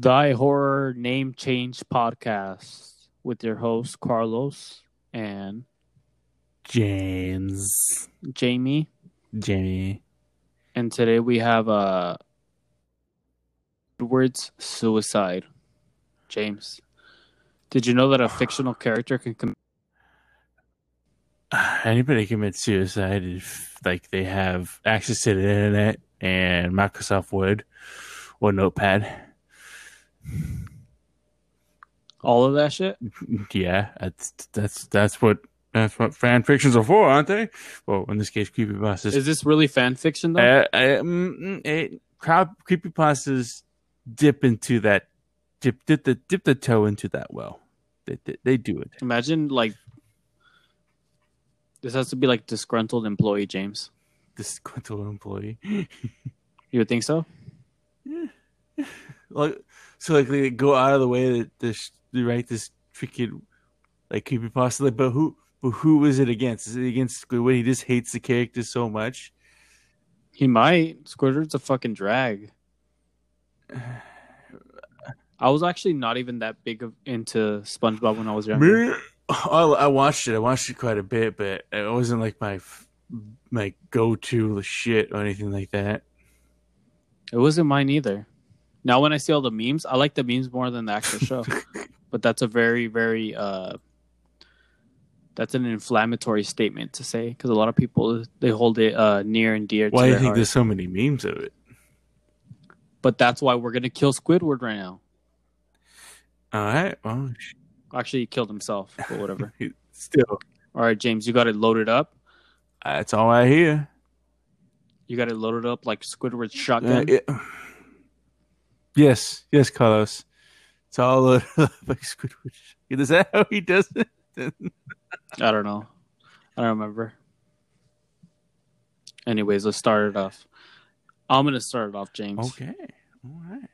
The Horror Name Change Podcast with your hosts Carlos and Jamie. And today we have Squidward's Suicide. James, did you know that a fictional character can commit? Anybody commits suicide if they have access to the internet and Microsoft Word or Notepad. All of that shit? Yeah, that's what fan fictions are for, aren't they? Well, in this case, creepypastas. Is this really fan fiction though? Creepypastas dip the toe into that well. They do it. Imagine this has to be disgruntled employee, James. Disgruntled employee. You would think so? Yeah. They go out of the way that they write this freaking creepypasta. But who is it against? Is it against Squidward? He just hates the character so much. He might. Squidward's a fucking drag. I was actually not even that big into SpongeBob when I was younger. I watched it quite a bit, but it wasn't my go-to shit or anything like that. It wasn't mine either. Now, when I see all the memes, I like the memes more than the actual show. But that's a very, very, that's an inflammatory statement to say. Because a lot of people, they hold it near and dear to their heart. Why do you think there's so many memes of it? But that's why we're going to kill Squidward right now. All right. Well, actually, he killed himself, but whatever. Still. All right, James, you got it loaded up? That's all I hear. You got it loaded up like Squidward's shotgun? Yeah. Yes, Carlos. It's all loaded up like Squidward. Is that how he does it? I don't know. I don't remember. Anyways, let's start it off. I'm going to start it off, James. Okay. All right.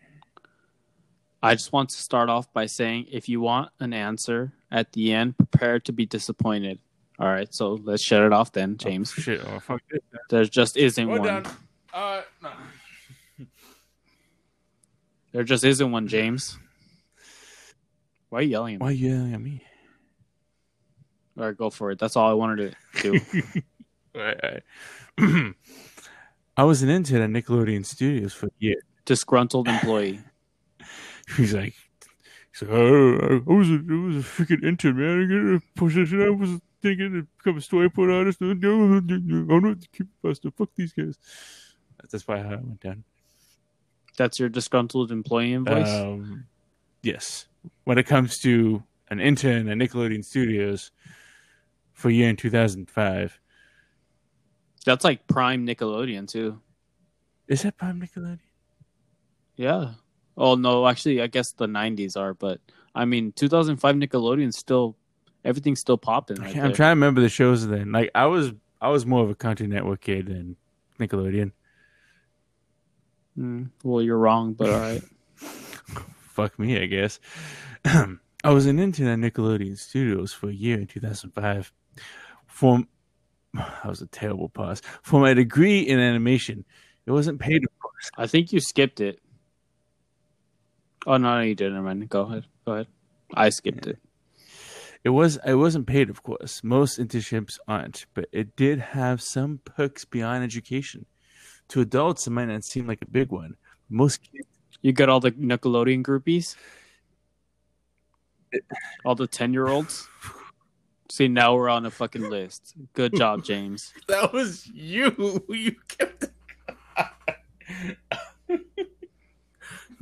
I just want to start off by saying if you want an answer at the end, prepare to be disappointed. All right, so let's shut it off then, James. Oh, shit. Oh, fuck it. There just isn't one. Done. No. There just isn't one, James. Why are you yelling at me? Why are you yelling at me? All right, go for it. That's all I wanted to do. All right. I was an intern at Nickelodeon Studios for a year. Disgruntled employee. He's like, I was a freaking intern, man. I got a position. I was thinking to become a storyboard artist. I don't know to keep us to fuck these guys. That's probably how it went down. That's your disgruntled employee voice? Yes. When it comes to an intern at Nickelodeon Studios for a year in 2005. That's prime Nickelodeon, too. Is that prime Nickelodeon? Yeah. Oh, no. Actually, I guess the 90s are. But, 2005 Nickelodeon still... Everything's still popping. Right, I'm trying to remember the shows then. I was more of a Country Network kid than Nickelodeon. Well, you're wrong, but all right. Fuck me, I guess. I was an intern at Nickelodeon Studios for a year in 2005. That was a terrible pause. For my degree in animation, it wasn't paid for. I think you skipped it. Oh, no, you didn't. Never mind. Go ahead. I skipped it. It wasn't paid, of course. Most internships aren't, but it did have some perks beyond education. To adults, it might not seem like a big one. Most kids... You got all the Nickelodeon groupies? All the 10-year-olds? See, now we're on a fucking list. Good job, James. That was you. You kept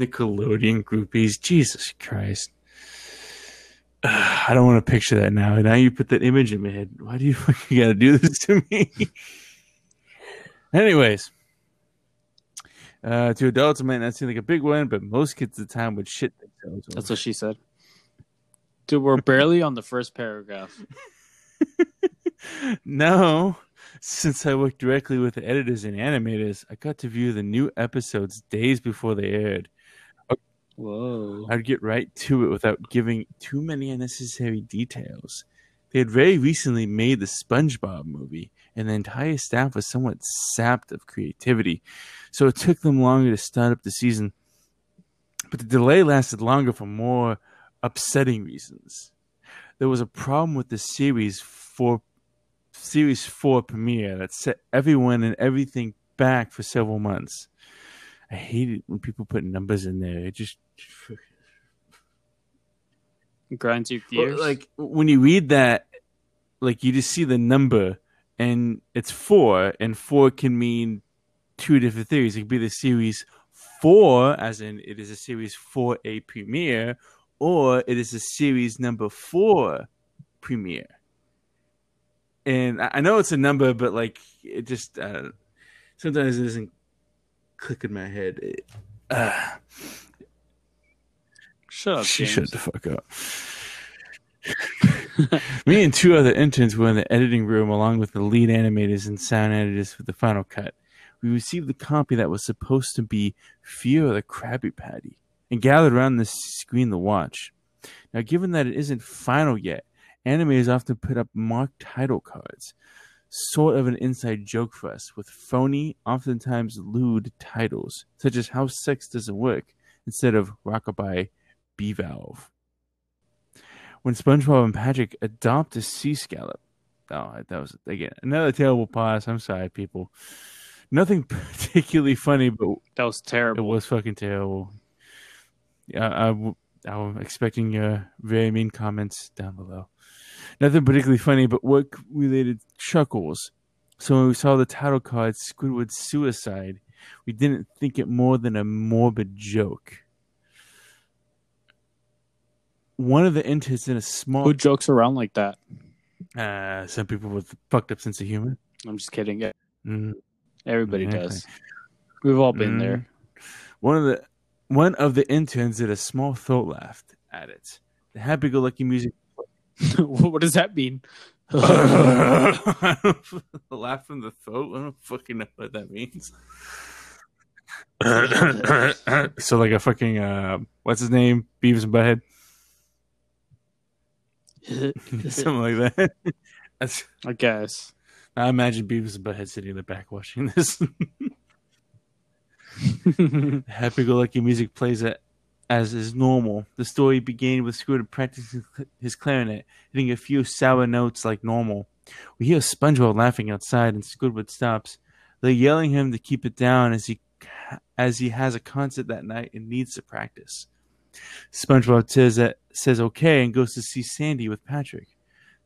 Nickelodeon groupies. Jesus Christ. I don't want to picture that now. Now you put that image in my head. Why do you fucking got to do this to me? Anyways. To adults, it might not seem like a big one, but most kids at the time would shit themselves. That's what she said. Dude, we're barely on the first paragraph. No. Since I worked directly with the editors and animators, I got to view the new episodes days before they aired. Whoa. I'd get right to it without giving too many unnecessary details. They had very recently made the SpongeBob movie, and the entire staff was somewhat sapped of creativity, so it took them longer to start up the season. but the delay lasted longer for more upsetting reasons. There was a problem with the series four premiere that set everyone and everything back for several months. I hate it when people put numbers in there. It just grinds your gears. Like when you read that, like you just see the number and it's 4, and 4 can mean two different theories. It could be the series 4, as in it is a series 4A premiere, or it is a series number 4 premiere. And I know it's a number, but like it just sometimes it doesn't click in my head. Shut up, James. Shut the fuck up. Me and 2 other interns were in the editing room along with the lead animators and sound editors for the final cut. We received the copy that was supposed to be Fear of the Krabby Patty and gathered around the screen to watch. Now, given that it isn't final yet, animators often put up marked title cards, sort of an inside joke for us, with phony, oftentimes lewd titles, such as How Sex Doesn't Work, instead of Rockabye B-Valve. When SpongeBob and Patrick adopt a sea scallop. Oh, that was, again, another terrible pause. I'm sorry, people. Nothing particularly funny, but... That was terrible. It was fucking terrible. Yeah, I'm expecting your very mean comments down below. Nothing particularly funny, but work-related chuckles. So when we saw the title card, Squidward's Suicide, we didn't think it more than a morbid joke. One of the interns in a small... Who jokes around like that? Some people with a fucked up sense of humor. I'm just kidding. Mm-hmm. Everybody does. We've all been there. One of the interns did a small throat laugh at it. The happy-go-lucky music... What does that mean? Laugh from the throat? I don't fucking know what that means. So like a fucking... what's his name? Beavis and Butthead? Something like that. That's, I guess. I imagine Beavis and Butthead sitting in the back watching this. Happy-go-lucky music plays at as is normal. The story began with Squidward practicing his clarinet, hitting a few sour notes like normal. We hear SpongeBob laughing outside, and Squidward stops. They're yelling him to keep it down as he has a concert that night and needs to practice. SpongeBob says okay and goes to see Sandy with Patrick.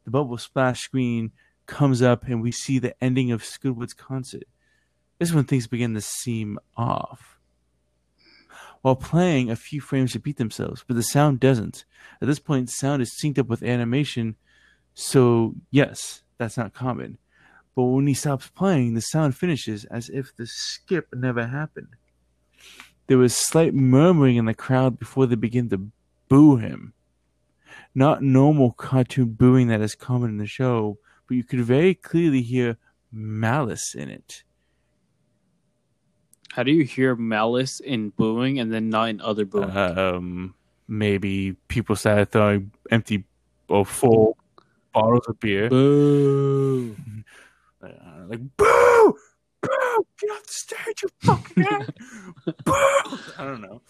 The bubble splash screen comes up, and we see the ending of Squidward's concert. This is when things begin to seem off. While playing, a few frames repeat themselves, but the sound doesn't. At this point, sound is synced up with animation, so yes, that's not common. But when he stops playing, the sound finishes as if the skip never happened. There was slight murmuring in the crowd before they begin to boo him. Not normal cartoon booing that is common in the show, but you could very clearly hear malice in it. How do you hear malice in booing and then not in other booing? Maybe people started throwing empty or full bottles of beer. Boo! Like, boo! Boo! Get off the stage, you fucking ass! Boo! I don't know.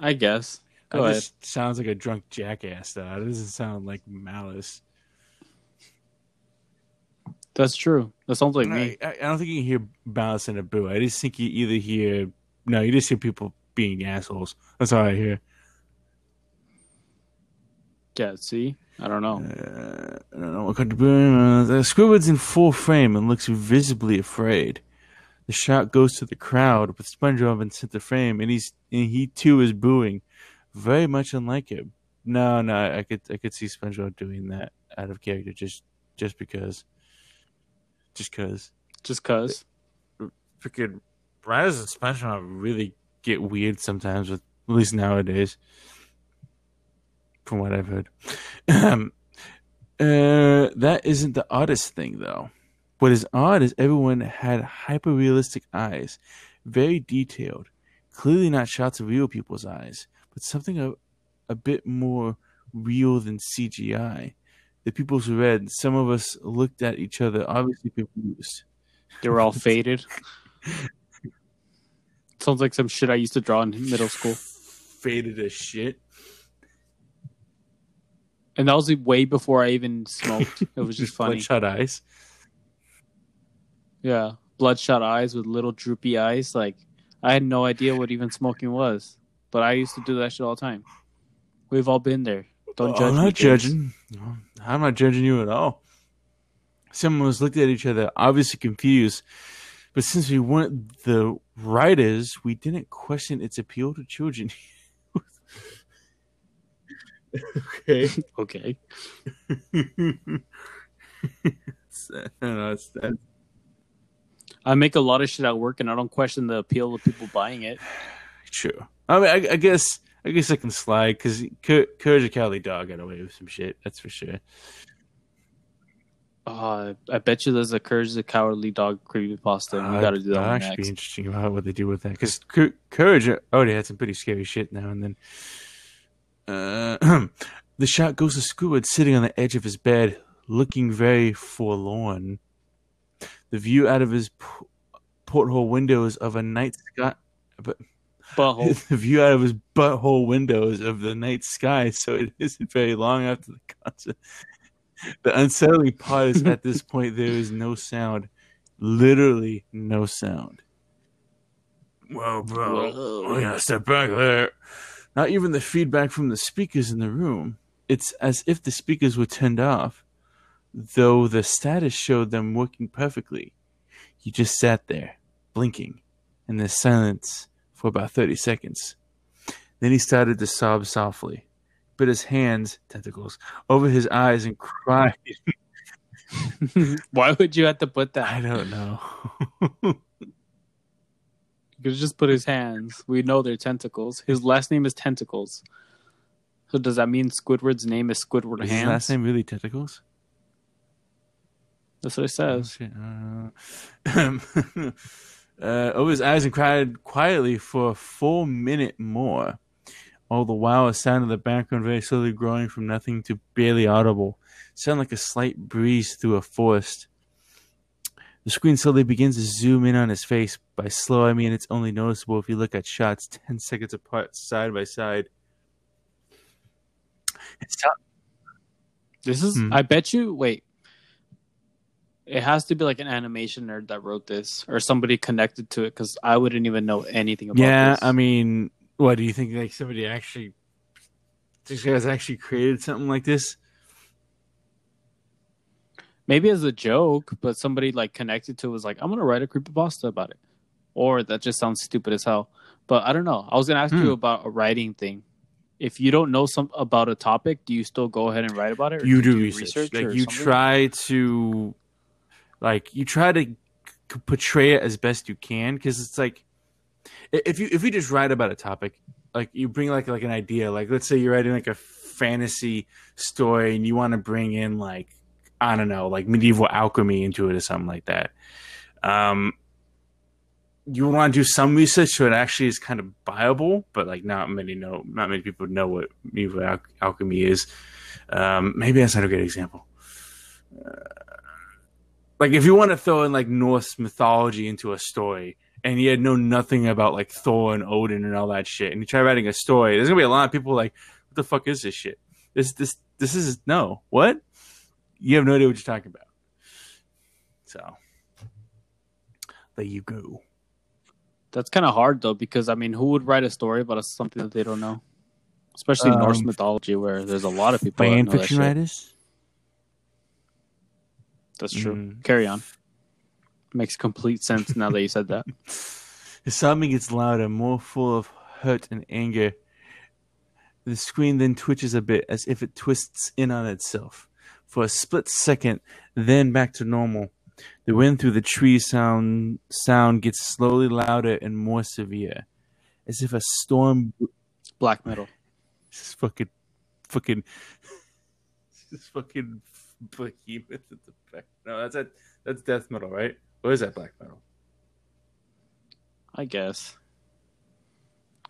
I guess. That just sounds like a drunk jackass, though. It doesn't sound like malice. That's true. That sounds like me. I don't think you can hear malice in a boo. I just think you either hear... No, you just hear people being assholes. That's all I hear. Yeah, see? I don't know. I don't know what kind of boo... The Squidward's in full frame and looks visibly afraid. The shot goes to the crowd, but SpongeBob in center frame, and he too is booing. Very much unlike him. No, I could see SpongeBob doing that out of character, just because. Freaking writers and SpongeBob really get weird sometimes, with at least nowadays, from what I've heard. That isn't the oddest thing, though. What is odd is everyone had hyper-realistic eyes, very detailed, clearly not shots of real people's eyes. But something a bit more real than CGI. The people's red. Some of us looked at each other, obviously confused. They were all faded. Sounds like some shit I used to draw in middle school. Faded as shit. And that was way before I even smoked. It was just funny. Bloodshot eyes. Yeah. Bloodshot eyes with little droopy eyes. Like, I had no idea what even smoking was. But I used to do that shit all the time. We've all been there. Don't judge me. I'm not judging. No, I'm not judging you at all. Some of us looked at each other, obviously confused. But since we weren't the writers, we didn't question its appeal to children. Okay. I make a lot of shit at work, and I don't question the appeal of people buying it. True. I mean, I guess I can slide because Courage the Cowardly Dog got away with some shit. That's for sure. I bet you there's a Courage the Cowardly Dog creepypasta, and we got to do that next. Actually, be interesting about what they do with that because Courage already had some pretty scary shit now and then. The shot goes to Squidward sitting on the edge of his bed, looking very forlorn. The view out of his porthole windows of a night sky, the view out of his butthole windows of the night sky. So it isn't very long after the concert. The unsettling part is at this point there is no sound, literally no sound. Whoa, bro! We're gonna step back there. Not even the feedback from the speakers in the room. It's as if the speakers were turned off, though the status showed them working perfectly. You just sat there, blinking, in the silence for about 30 seconds. Then he started to sob softly, put his hands, tentacles, over his eyes and cried. Why would you have to put that? I don't know. You could just put his hands. We know they're tentacles. His last name is Tentacles. So does that mean Squidward's name is Squidward Hands? Is his last name really Tentacles? That's what it says. Over his eyes and cried quietly for a full minute more. All the while, a sound in the background very slowly growing from nothing to barely audible. Sound like a slight breeze through a forest. The screen slowly begins to zoom in on his face. By slow, I mean it's only noticeable if you look at shots 10 seconds apart, side by side. This is... I bet you... Wait. It has to be like an animation nerd that wrote this or somebody connected to it because I wouldn't even know anything about this. Yeah, I mean... What do you think? Like somebody actually, these guys actually created something like this? Maybe as a joke, but somebody like connected to it was like, I'm gonna write a creepypasta about it, or that just sounds stupid as hell. But I don't know. I was gonna ask you about a writing thing. If you don't know about a topic, do you still go ahead and write about it? Or you do research. Like you something? try to portray it as best you can because it's like. If you just write about a topic, like you bring like an idea, like let's say you're writing like a fantasy story and you want to bring in like I don't know, like medieval alchemy into it or something like that. You want to do some research so it actually is kind of viable, but like not many people know what medieval alchemy is. Maybe that's not a good example. Like if you want to throw in like Norse mythology into a story. And he had known nothing about like Thor and Odin and all that shit. And you try writing a story. There's gonna be a lot of people like, "What the fuck is this shit? This is no what? You have no idea what you're talking about." So there you go. That's kind of hard though, because I mean, who would write a story about something that they don't know? Especially Norse mythology, where there's a lot of people. Fan fiction writers. That's true. Carry on. Makes complete sense now that you said that. The sobbing gets louder, more full of hurt and anger. The screen then twitches a bit as if it twists in on itself for a split second, then back to normal. The wind through the tree sound gets slowly louder and more severe, as if a storm... Black metal. This is fucking... This is fucking behemoth at the back. No, that's death metal, right? Or is that black metal? I guess.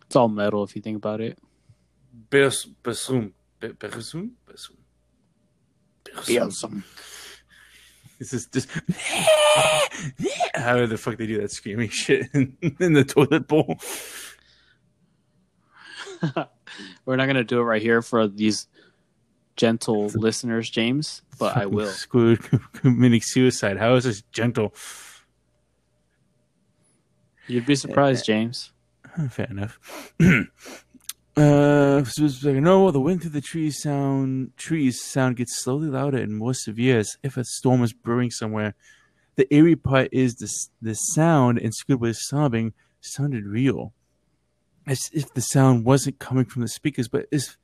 It's all metal if you think about it. Bersum. It's just how the fuck they do that screaming shit in the toilet bowl. We're not gonna do it right here for these gentle listeners, James, but I will. Squidward committing suicide. How is this gentle? You'd be surprised, James. Fair enough. The wind through the trees sound gets slowly louder and more severe, as if a storm is brewing somewhere. The eerie part is the sound and Squidward's sobbing sounded real, as if the sound wasn't coming from the speakers, but as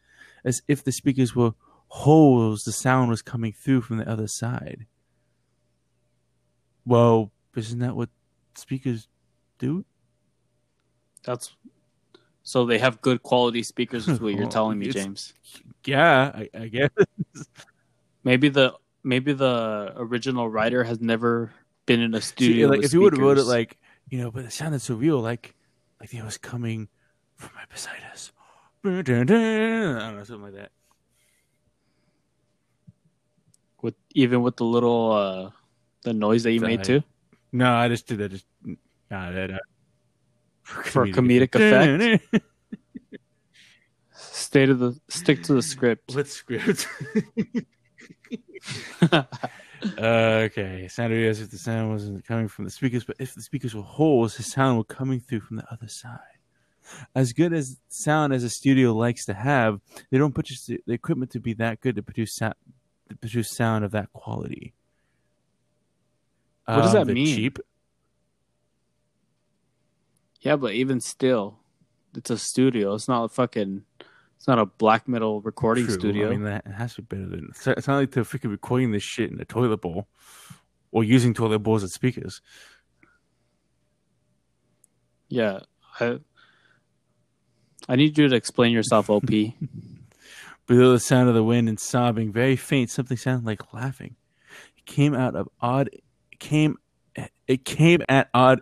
if the speakers were holes. The sound was coming through from the other side. Well, isn't that what speakers do? So they have good quality speakers is what you're telling me, James. Yeah, I guess. Maybe the original writer has never been in a studio. See, like, with if you would have wrote it like, you know, but it sounded so real, like it was coming from my beside us. I don't know, something like that. Even with the little the noise that you made too? No, I just did that. For comedic effect. Stick to the script. What script? Okay. Sound of as if the sound wasn't coming from the speakers, but if the speakers were holes, the sound were coming through from the other side. As good as sound as a studio likes to have, they don't purchase the equipment to be that good to produce sound. To produce sound of that quality. What does that mean? Cheap? Yeah, but even still, it's a studio. It's not a black metal recording studio. I mean, that has to be better than. It's not like they're freaking recording this shit in a toilet bowl, or using toilet bowls as speakers. Yeah, I need you to explain yourself, OP. Below the sound of the wind and sobbing, very faint, something sounded like laughing. It came at odd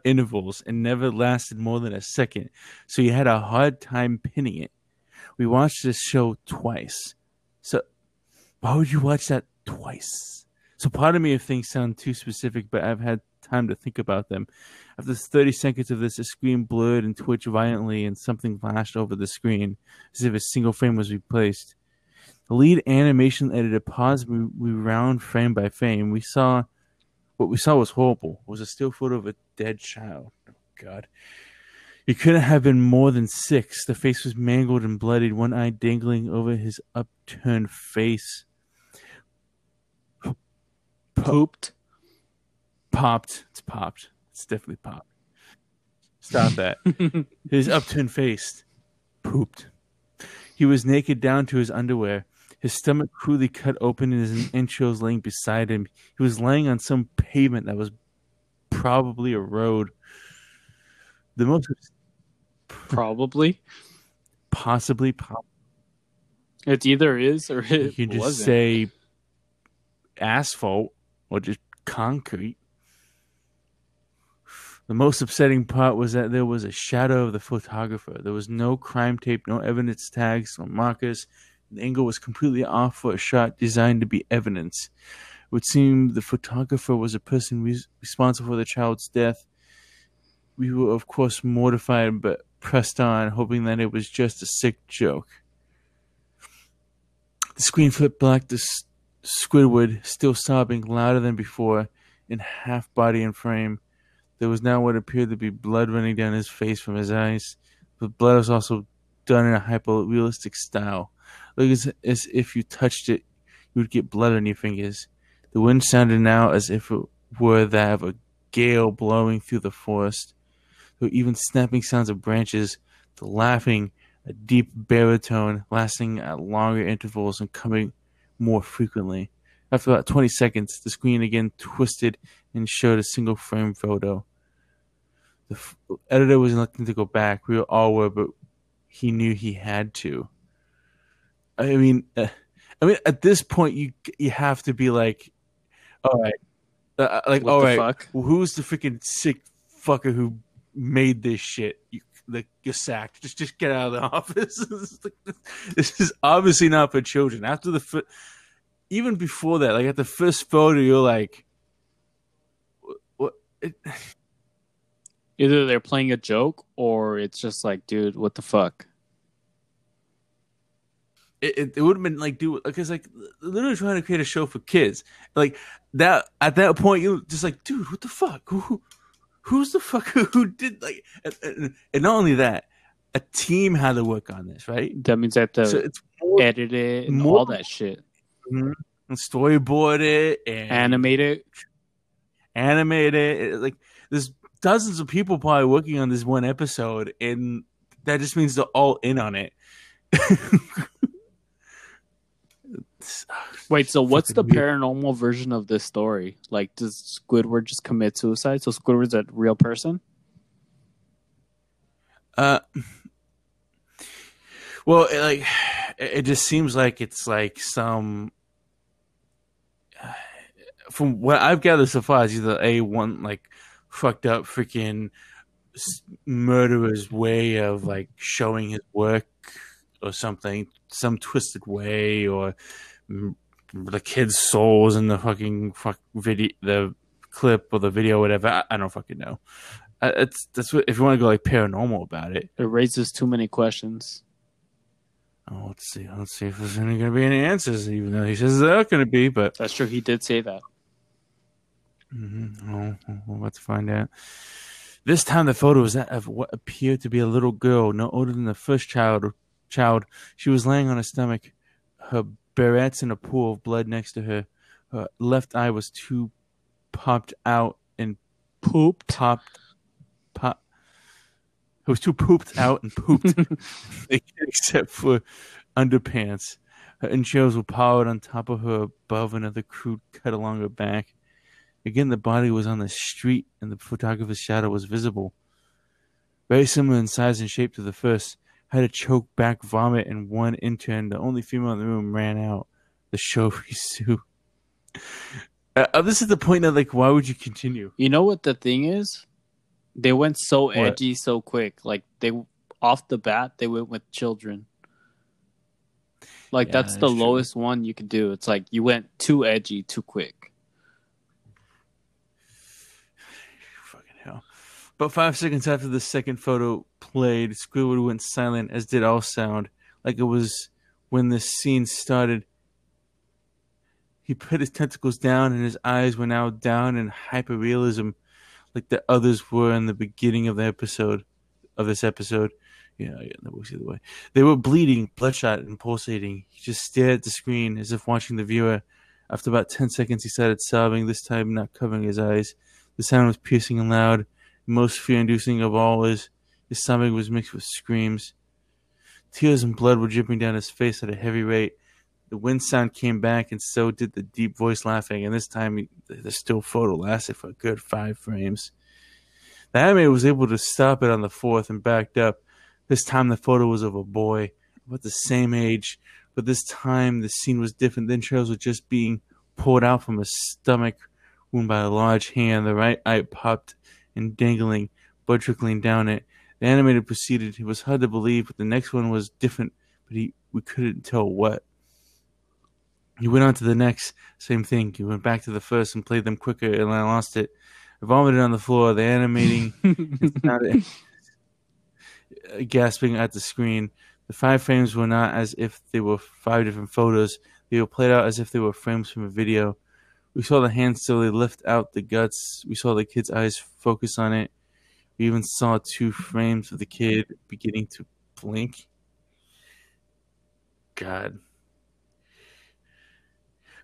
intervals and never lasted more than a second, so you had a hard time pinning it. We watched this show twice. So why would you watch that twice? So pardon me if things sound too specific, but I've had time to think about them. After 30 seconds of this, a screen blurred and twitched violently, and something flashed over the screen as if a single frame was replaced. The lead animation editor paused. We round frame by frame. What we saw was horrible. It was a still photo of a dead child. Oh, God. It couldn't have been more than 6. The face was mangled and bloodied, one eye dangling over his upturned face. Pooped? Popped. It's popped. It's definitely popped. Stop that. His upturned face. Pooped. He was naked down to his underwear. His stomach cruelly cut open and his entrails laying beside him. He was lying on some pavement that was probably a road. The most... Probably? Possibly. It either is or it wasn't. You can just say asphalt or just concrete. The most upsetting part was that there was a shadow of the photographer. There was no crime tape, no evidence tags, no markers. The angle was completely off for a shot designed to be evidence. It would seem the photographer was a person responsible for the child's death. We were, of course, mortified, but pressed on, hoping that it was just a sick joke. The screen flipped black to Squidward, still sobbing louder than before, in half body and frame. There was now what appeared to be blood running down his face from his eyes. The blood was also done in a hyper-realistic style. Look as if you touched it, you would get blood on your fingers. The wind sounded now as if it were that of a gale blowing through the forest. There were even snapping sounds of branches, the laughing, a deep baritone lasting at longer intervals and coming more frequently. After about 20 seconds, the screen again twisted and showed a single frame photo. The editor was reluctant to go back. We all were, but he knew he had to. I mean, at this point, you have to be like, all right, fuck? Who's the freaking sick fucker who made this shit? You're sacked. Just get out of the office. This is obviously not for children. Even before that, like at the first photo, you're like, Either they're playing a joke or it's just like, dude, what the fuck? It would have been like, dude, because like literally trying to create a show for kids like that. At that point, you just like, dude, what the fuck? Who's the fuck who did like? And not only that, a team had to work on this, right? That means they have to edit it and all that shit, and storyboard it, and animate it. Like there's dozens of people probably working on this one episode, and that just means they're all in on it. Wait, so what's the paranormal version of this story? Like, does Squidward just commit suicide? So Squidward's a real person? Well, it just seems like it's like some. From what I've gathered so far, it's either one like fucked up freaking murderer's way of like showing his work or something, some twisted way, or the kids' souls in the fucking video, the clip or the video, whatever. I don't fucking know. That's what, if you want to go like paranormal about it, it raises too many questions. Oh, let's see if there's going to be any answers, even though he says there are going to be. But that's true, he did say that. Mm-hmm. Oh, we're about to find out. This time, the photo is that of what appeared to be a little girl, no older than the first child. She was laying on her stomach, her barrettes in a pool of blood next to her. Her left eye was too popped out and pooped. It was too pooped out and pooped, except for underpants. Her entrails were piled on top of her above another crude cut along her back. Again, the body was on the street, and the photographer's shadow was visible. Very similar in size and shape to the first. Had a choke back vomit, and one intern, the only female in the room, ran out. The show resumed. This is the point of like, why would you continue? You know what the thing is? They went so edgy so quick. Like they off the bat, they went with children. Like yeah, that's the lowest one you could do. It's like you went too edgy too quick. Fucking hell. But 5 seconds after the second photo played, Squidward went silent, as did all sound. Like it was when the scene started. He put his tentacles down, and his eyes were now down in hyperrealism, like the others were in the beginning of the episode. Yeah, that works either way. They were bleeding, bloodshot, and pulsating. He just stared at the screen as if watching the viewer. After about 10 seconds, he started sobbing. This time, not covering his eyes. The sound was piercing and loud. Most fear-inducing of all is his sobbing was mixed with screams. Tears and blood were dripping down his face at a heavy rate. The wind sound came back, and so did the deep voice laughing. And this time, the still photo lasted for a good 5 frames. The anime was able to stop it on the fourth and backed up. This time, the photo was of a boy about the same age, but this time the scene was different. The entrails were just being poured out from a stomach wound by a large hand. The right eye popped and dangling, blood trickling down it. The animator proceeded. It was hard to believe, but the next one was different, but we couldn't tell what. He went on to the next, same thing. He went back to the first and played them quicker, and I lost it. I vomited on the floor. The animating, gasping at the screen. The 5 frames were not as if they were 5 different photos. They were played out as if they were frames from a video. We saw the hand slowly lift out the guts. We saw the kid's eyes focus on it. We even saw 2 frames of the kid beginning to blink. God.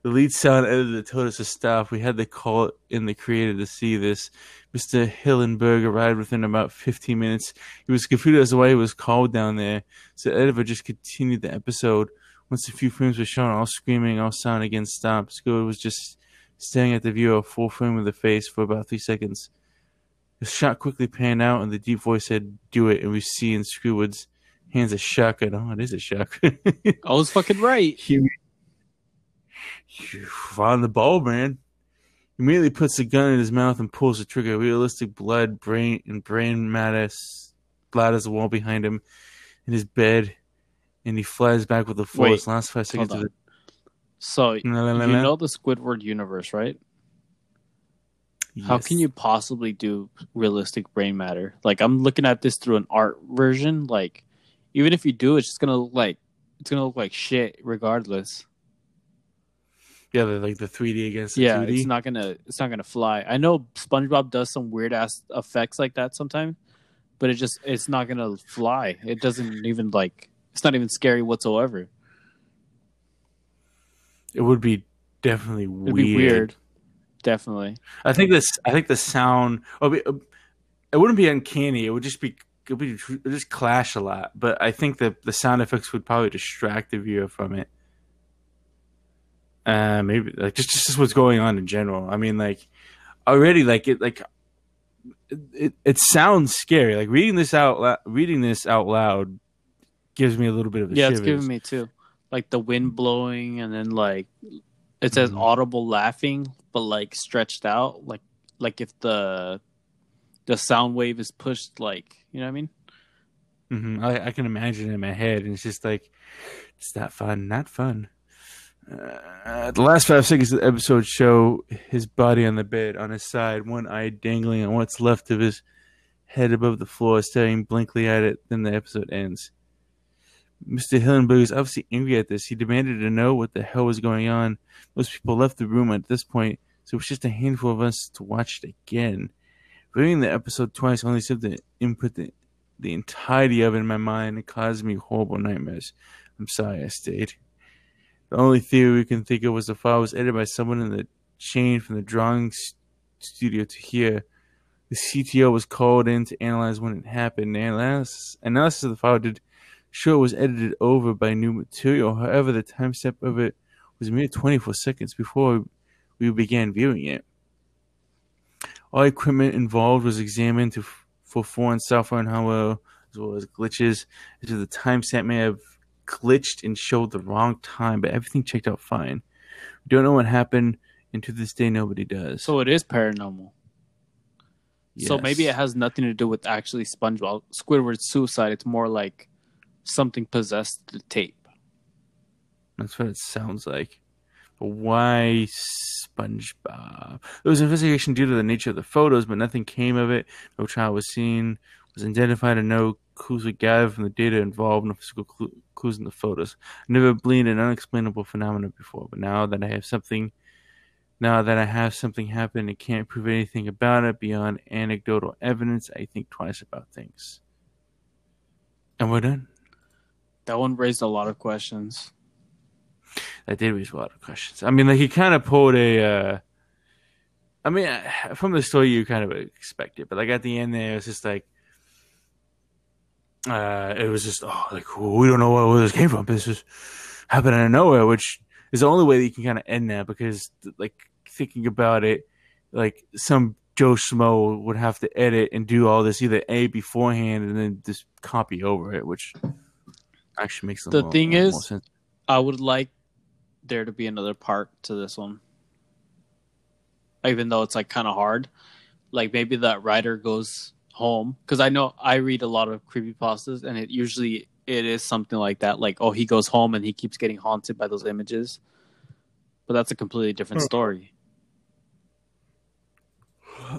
The lead sound editor told us to stop. We had to call in the creator to see this. Mr. Hillenburg arrived within about 15 minutes. He was confused as to why he was called down there. So the editor just continued the episode. Once a few frames were shown, all screaming, all sound again stopped. Squidward was just staring at the viewer, full frame of the face, for about 3 seconds. The shot quickly panned out, and the deep voice said, "Do it." And we see in Squidward's hands a shotgun. Oh, it is a shotgun. I was fucking right. You found the ball, man. He immediately puts the gun in his mouth and pulls the trigger. Realistic blood, brain matter splatters the wall behind him in his bed, and he flies back with the force. Last 5 seconds. So you know the Squidward universe, right? Yes. How can you possibly do realistic brain matter? Like, I'm looking at this through an art version. Like, even if you do, it's just gonna look like shit regardless. Yeah, like the 3D against the 2D. Yeah, it's not gonna fly. I know SpongeBob does some weird ass effects like that sometimes, but it's not gonna fly. It doesn't even it's not even scary whatsoever. It would be definitely weird. It'd be weird. Definitely. I think the sound. It wouldn't be uncanny. It would just be. It would just clash a lot. But I think that the sound effects would probably distract the viewer from it. Maybe just what's going on in general. I mean, already it sounds scary. Like reading this out loud gives me a little bit of a shivers. It's giving me too. Like the wind blowing, and then it says audible laughing, but stretched out, like if the sound wave is pushed, you know what I mean? Mm-hmm. I can imagine it in my head, and it's just it's not fun. Not fun. The last 5 seconds of the episode show his body on the bed, on his side, one eye dangling on what's left of his head above the floor, staring blankly at it. Then the episode ends. Mr. Hillenburg is obviously angry at this. He demanded to know what the hell was going on. Most people left the room at this point, so it was just a handful of us to watch it again. Reading the episode twice only served to input the entirety of it in my mind and caused me horrible nightmares. I'm sorry I stayed. The only theory we can think of was the file was edited by someone in the chain from the drawing studio to here. The CTO was called in to analyze when it happened. The analysis of the file did show it was edited over by new material. However, the time step of it was a mere 24 seconds before we began viewing it. All equipment involved was examined for foreign software and hardware, as well as glitches. As the timestamp may have glitched and showed the wrong time, but everything checked out fine. We don't know what happened, and to this day nobody does. So it is paranormal. Yes. So maybe it has nothing to do with actually SpongeBob Squidward's suicide. It's more like something possessed the tape. That's what it sounds like. But why SpongeBob? There was an investigation due to the nature of the photos, but nothing came of it. No child was seen, was identified, and no clues were gathered from the data involved, no physical clues in the photos. I never believed in unexplainable phenomena before, but now that I have something happen and can't prove anything about it beyond anecdotal evidence, I think twice about things. And we're done. That one raised a lot of questions. That did raise a lot of questions. I mean, he kind of pulled a... from the story, you kind of expect it, but at the end there, it's just it was just we don't know where this came from. This just happened out of nowhere, which is the only way that you can kind of end that, because thinking about it, some Joe Schmo would have to edit and do all this either A beforehand and then just copy over it, which actually makes the thing is more sense. I would like there to be another part to this one, even though it's kind of hard. Maybe that writer goes home, because I know I read a lot of creepypastas, and it is something like that. He goes home and he keeps getting haunted by those images, but that's a completely different story.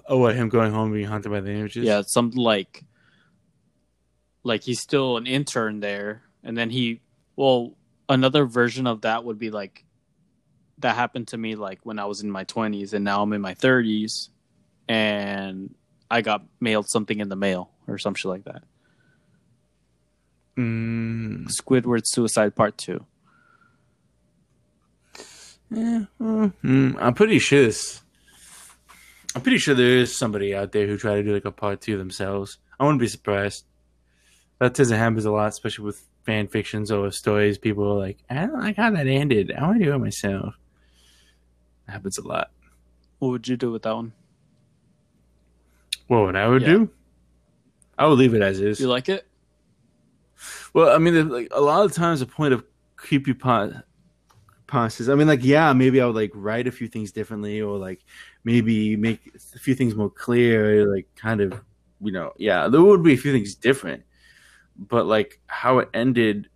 Oh, what, him going home and being haunted by the images? Yeah, it's something like he's still an intern there, and then another version of that would be that happened to me when I was in my 20s, and now I'm in my 30s, and I got mailed something in the mail or some shit like that. Squidward's Suicide Part 2. Yeah, I'm pretty sure there is somebody out there who tried to do a Part 2 themselves. I wouldn't be surprised. That happens a lot, especially with fan fictions or stories. People are I don't like how that ended. I want to do it myself. It happens a lot. What would you do with that one? What would I do? I would leave it as is. You like it? Well, I mean, a lot of times the point of creepypastas, maybe I would write a few things differently, or maybe make a few things more clear, there would be a few things different. But how it ended,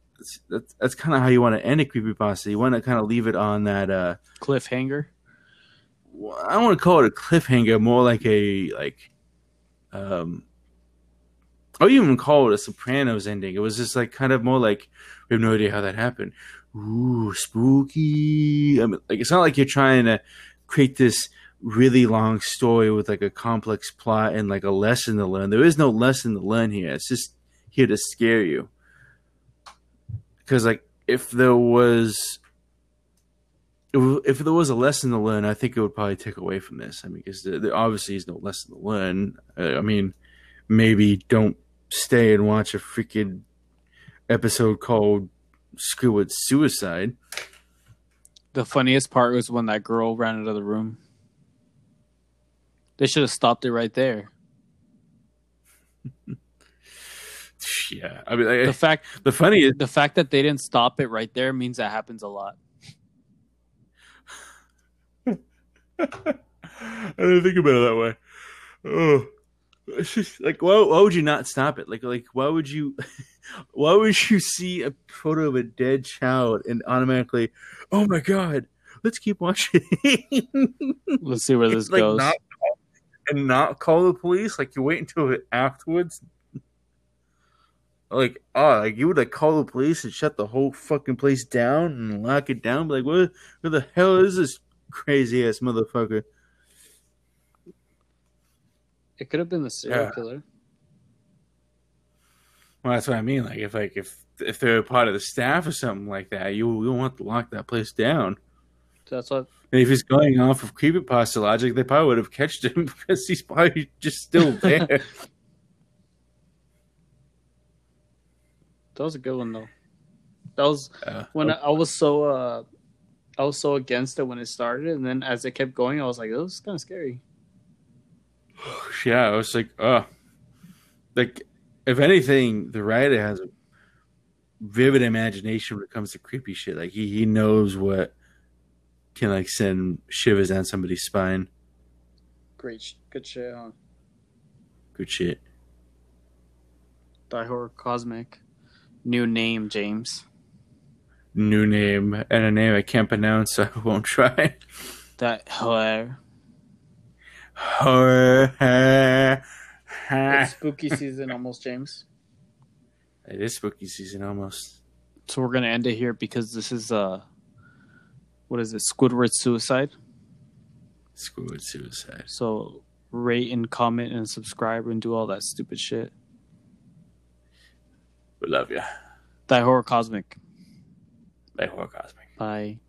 that's kind of how you want to end a creepypasta. You want to kind of leave it on that cliffhanger. I don't want to call it a cliffhanger, more like a I would even call it a Sopranos ending. It was just like kind of more like we have no idea how that happened. Ooh, spooky. I mean, like it's not like you're trying to create this really long story with like a complex plot and like a lesson to learn. There is no lesson to learn here. It's just here to scare you. Because like if there was a lesson to learn, I think it would probably take away from this. I mean, because there obviously is no lesson to learn. I mean, maybe don't stay and watch a freaking episode called Squidward's Suicide. The funniest part was when that girl ran out of the room. They should have stopped it right there. Yeah, I mean, the fact that they didn't stop it right there means that happens a lot. I didn't think about it that way. Oh, it's just like why would you not stop it? Like why would you see a photo of a dead child and automatically, oh my god, let's keep watching. Let's see where this goes. Not call the police. Like you wait until it afterwards. Like, oh, like you would like call the police and shut the whole fucking place down and lock it down. Like, where the hell is this crazy ass motherfucker? It could have been the serial killer. Well, that's what I mean. Like, if they're a part of the staff or something like that, you don't want to lock that place down. That's what. And if he's going off of creepypasta logic, they probably would have catched him because he's probably just still there. That was a good one though. That was when I was so against it when it started, and then as it kept going, I was like, "It was kind of scary." Yeah, I was like, like if anything, the writer has a vivid imagination when it comes to creepy shit. Like he knows what can like send shivers down somebody's spine. Great, good shit, huh? Good shit. Die Horror Cosmic. New name, James. New name and a name I can't pronounce, so I won't try. That horror. Horror. It's spooky season almost, James. It is spooky season almost. So we're gonna end it here because this is what is it? Squidward's Suicide. Squidward's Suicide. So rate and comment and subscribe and do all that stupid shit. We love you. Thy Horror Cosmic. Thy Horror Cosmic. Bye.